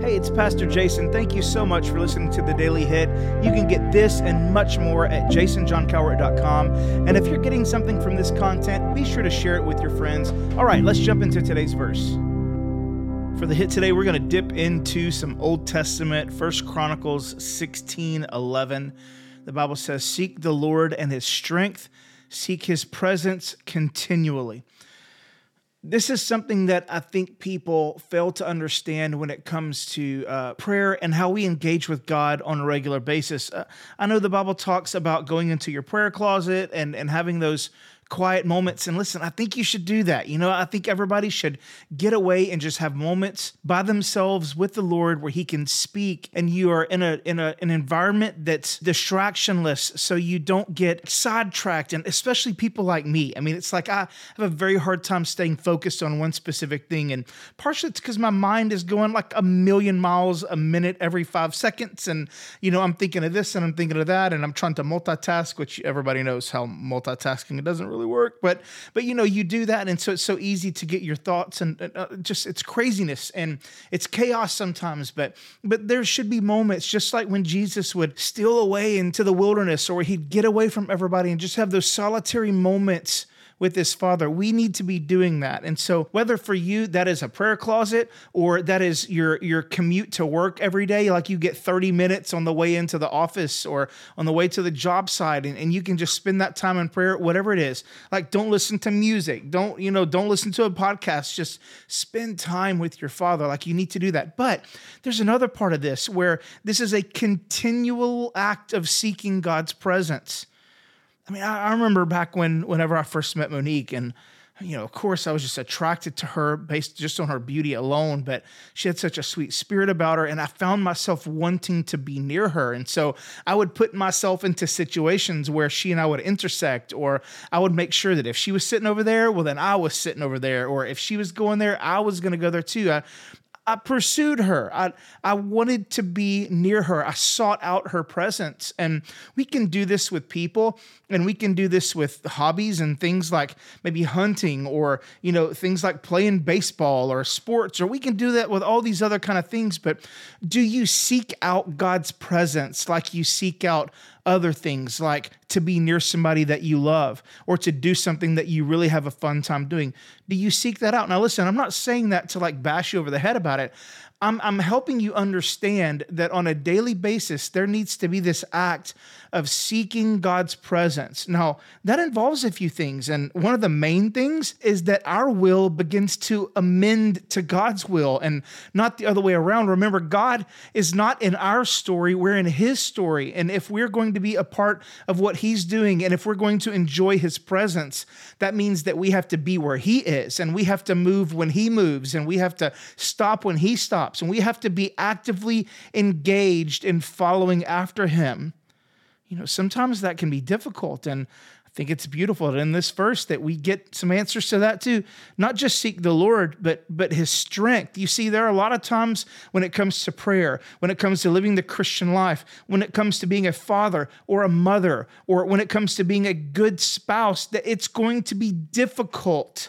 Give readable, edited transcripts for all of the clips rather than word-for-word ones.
Hey, it's Pastor Jason. Thank you so much for listening to The Daily Hit. You can get this and much more at jasonjohncowart.com. And if you're getting something from this content, be sure to share it with your friends. All right, let's jump into today's verse. For the hit today, we're going to dip into some Old Testament, 1 Chronicles 16:11. The Bible says, "Seek the Lord and his strength, seek his presence continually." This is something that I think people fail to understand when it comes to prayer and how we engage with God on a regular basis. I know the Bible talks about going into your prayer closet and having those quiet moments. And listen, I think you should do that. You know, I think everybody should get away and just have moments by themselves with the Lord where he can speak and you are in an environment that's distractionless so you don't get sidetracked, and especially people like me. I mean, it's like I have a very hard time staying focused on one specific thing, and partially it's because my mind is going like a million miles a minute every 5 seconds, and, you know, I'm thinking of this and I'm thinking of that, and I'm trying to multitask, which everybody knows how multitasking, it doesn't really work, but you know, you do that, and so it's so easy to get your thoughts and just it's craziness and it's chaos sometimes, but there should be moments just like when Jesus would steal away into the wilderness, or he'd get away from everybody and just have those solitary moments with his Father. We need to be doing that. And so whether for you that is a prayer closet or that is your commute to work every day, like you get 30 minutes on the way into the office or on the way to the job site, and you can just spend that time in prayer, whatever it is. Like, don't listen to music. Don't listen to a podcast. Just spend time with your Father. Like, you need to do that. But there's another part of this where this is a continual act of seeking God's presence. I mean, I remember back whenever I first met Monique, and, you know, of course I was just attracted to her based just on her beauty alone, but she had such a sweet spirit about her, and I found myself wanting to be near her. And so I would put myself into situations where she and I would intersect, or I would make sure that if she was sitting over there, well, then I was sitting over there, or if she was going there, I was going to go there too. I pursued her. I wanted to be near her. I sought out her presence. And we can do this with people, and we can do this with hobbies and things like maybe hunting, or, you know, things like playing baseball or sports, or we can do that with all these other kind of things. But do you seek out God's presence like you seek out other things, like to be near somebody that you love or to do something that you really have a fun time doing? Do you seek that out? Now, listen, I'm not saying that to like bash you over the head about it. I'm helping you understand that on a daily basis, there needs to be this act of seeking God's presence. Now, that involves a few things, and one of the main things is that our will begins to amend to God's will and not the other way around. Remember, God is not in our story, we're in his story, and if we're going to be a part of what he's doing, and if we're going to enjoy his presence, that means that we have to be where he is, and we have to move when he moves, and we have to stop when he stops. And we have to be actively engaged in following after him. You know, sometimes that can be difficult. And I think it's beautiful in this verse that we get some answers to that too. Not just seek the Lord, but his strength. You see, there are a lot of times when it comes to prayer, when it comes to living the Christian life, when it comes to being a father or a mother, or when it comes to being a good spouse, that it's going to be difficult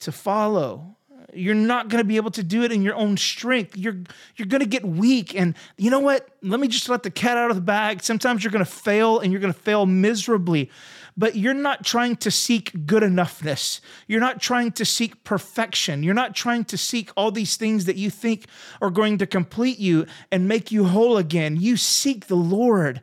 to follow. You're not going to be able to do it in your own strength. You're going to get weak. And you know what? Let me just let the cat out of the bag. Sometimes you're going to fail, and you're going to fail miserably. But you're not trying to seek good enoughness. You're not trying to seek perfection. You're not trying to seek all these things that you think are going to complete you and make you whole again. You seek the Lord.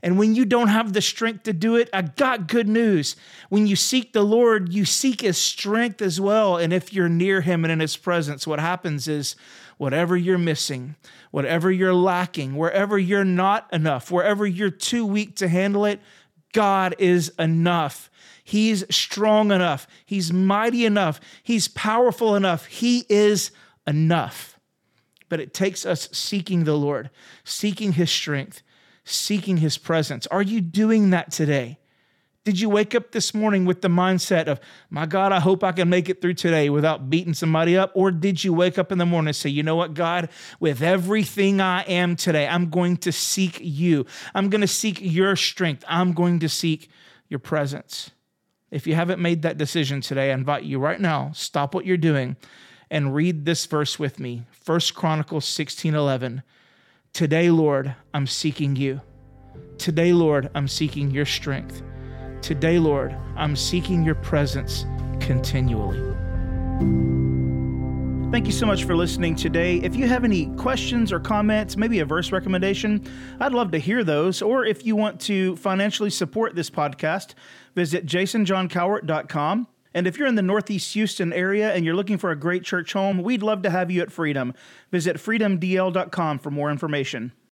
And when you don't have the strength to do it, I got good news. When you seek the Lord, you seek his strength as well. And if you're near him and in his presence, what happens is whatever you're missing, whatever you're lacking, wherever you're not enough, wherever you're too weak to handle it, God is enough. He's strong enough. He's mighty enough. He's powerful enough. He is enough. But it takes us seeking the Lord, seeking his strength, seeking his presence. Are you doing that today? Did you wake up this morning with the mindset of, my God, I hope I can make it through today without beating somebody up? Or did you wake up in the morning and say, you know what, God, with everything I am today, I'm going to seek you. I'm going to seek your strength. I'm going to seek your presence. If you haven't made that decision today, I invite you right now, stop what you're doing and read this verse with me, 1 Chronicles 16:11. Today, Lord, I'm seeking you. Today, Lord, I'm seeking your strength. Today, Lord, I'm seeking your presence continually. Thank you so much for listening today. If you have any questions or comments, maybe a verse recommendation, I'd love to hear those. Or if you want to financially support this podcast, visit jasonjohncowart.com. And if you're in the Northeast Houston area and you're looking for a great church home, we'd love to have you at Freedom. Visit freedomdl.com for more information.